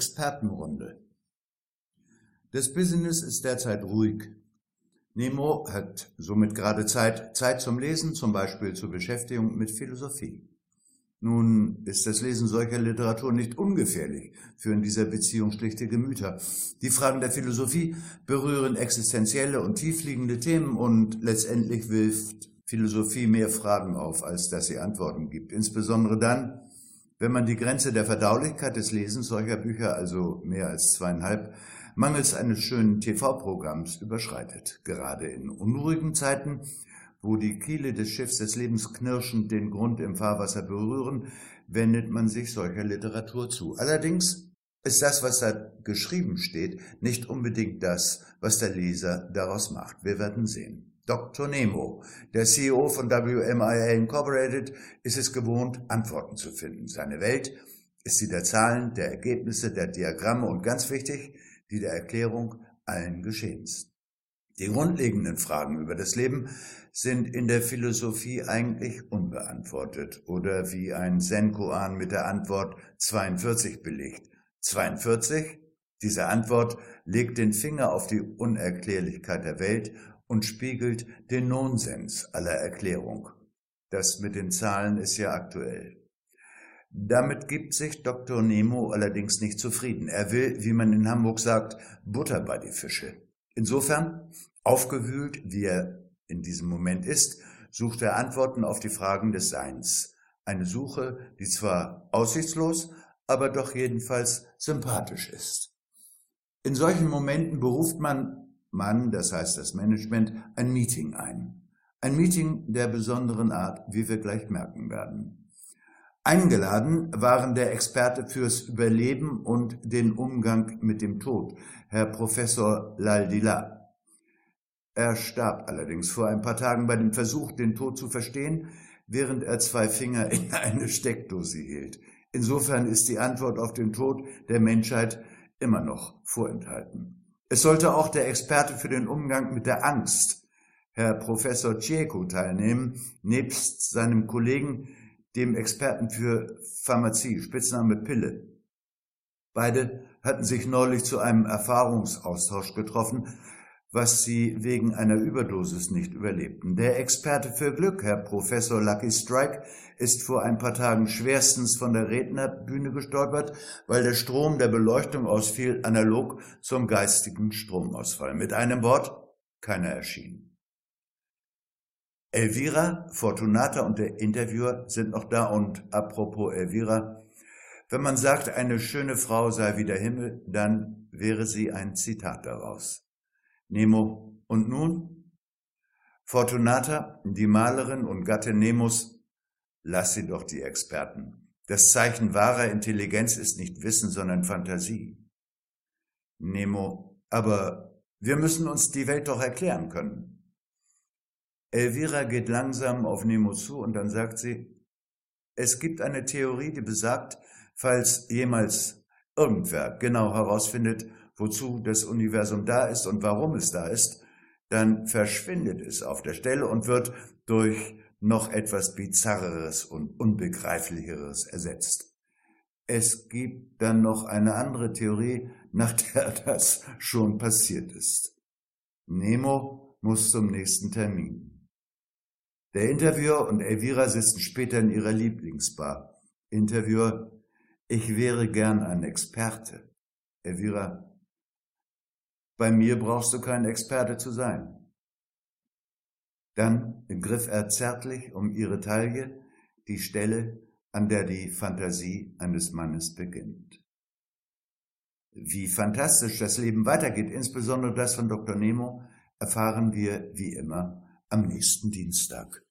Expertenrunde. Das Business ist derzeit ruhig. Nemo hat somit gerade Zeit zum Lesen, zum Beispiel zur Beschäftigung mit Philosophie. Nun ist das Lesen solcher Literatur nicht ungefährlich für in dieser Beziehung schlichte Gemüter. Die Fragen der Philosophie berühren existenzielle und tiefliegende Themen und letztendlich wirft Philosophie mehr Fragen auf, als dass sie Antworten gibt. Insbesondere dann, wenn man die Grenze der Verdaulichkeit des Lesens solcher Bücher, also mehr als 2,5, mangels eines schönen TV-Programms überschreitet. Gerade in unruhigen Zeiten, wo die Kiele des Schiffs des Lebens knirschend den Grund im Fahrwasser berühren, wendet man sich solcher Literatur zu. Allerdings ist das, was da geschrieben steht, nicht unbedingt das, was der Leser daraus macht. Wir werden sehen. Dr. Nemo, der CEO von WMIA Incorporated, ist es gewohnt, Antworten zu finden. Seine Welt ist die der Zahlen, der Ergebnisse, der Diagramme und ganz wichtig, die der Erklärung allen Geschehens. Die grundlegenden Fragen über das Leben sind in der Philosophie eigentlich unbeantwortet oder wie ein Zen-Koan mit der Antwort 42 belegt. 42, diese Antwort legt den Finger auf die Unerklärlichkeit der Welt und spiegelt den Nonsens aller Erklärung. Das mit den Zahlen ist ja aktuell. Damit gibt sich Dr. Nemo allerdings nicht zufrieden. Er will, wie man in Hamburg sagt, Butter bei die Fische. Insofern, aufgewühlt, wie er in diesem Moment ist, sucht er Antworten auf die Fragen des Seins. Eine Suche, die zwar aussichtslos, aber doch jedenfalls sympathisch ist. In solchen Momenten beruft man, das heißt das Management, ein Meeting ein. Ein Meeting der besonderen Art, wie wir gleich merken werden. Eingeladen waren der Experte fürs Überleben und den Umgang mit dem Tod, Herr Professor Laldila. Er starb allerdings vor ein paar Tagen bei dem Versuch, den Tod zu verstehen, während er 2 Finger in eine Steckdose hielt. Insofern ist die Antwort auf den Tod der Menschheit immer noch vorenthalten. Es sollte auch der Experte für den Umgang mit der Angst, Herr Professor Cieco, teilnehmen, nebst seinem Kollegen, dem Experten für Pharmazie, Spitzname Pille. Beide hatten sich neulich zu einem Erfahrungsaustausch getroffen, was sie wegen einer Überdosis nicht überlebten. Der Experte für Glück, Herr Professor Lucky Strike, ist vor ein paar Tagen schwerstens von der Rednerbühne gestolpert, weil der Strom der Beleuchtung ausfiel, analog zum geistigen Stromausfall. Mit einem Wort, keiner erschien. Elvira, Fortunata und der Interviewer sind noch da und apropos Elvira, wenn man sagt, eine schöne Frau sei wie der Himmel, dann wäre sie ein Zitat daraus. Nemo, und nun? Fortunata, die Malerin und Gattin Nemos, lass sie doch die Experten. Das Zeichen wahrer Intelligenz ist nicht Wissen, sondern Fantasie. Nemo, aber wir müssen uns die Welt doch erklären können. Elvira geht langsam auf Nemo zu und dann sagt sie, es gibt eine Theorie, die besagt, falls jemals irgendwer genau herausfindet, wozu das Universum da ist und warum es da ist, dann verschwindet es auf der Stelle und wird durch noch etwas Bizarreres und Unbegreiflicheres ersetzt. Es gibt dann noch eine andere Theorie, nach der das schon passiert ist. Nemo muss zum nächsten Termin. Der Interviewer und Elvira sitzen später in ihrer Lieblingsbar. Interviewer, ich wäre gern ein Experte. Elvira, bei mir brauchst du kein Experte zu sein. Dann griff er zärtlich um ihre Taille, die Stelle, an der die Fantasie eines Mannes beginnt. Wie fantastisch das Leben weitergeht, insbesondere das von Dr. Nemo, erfahren wir wie immer am nächsten Dienstag.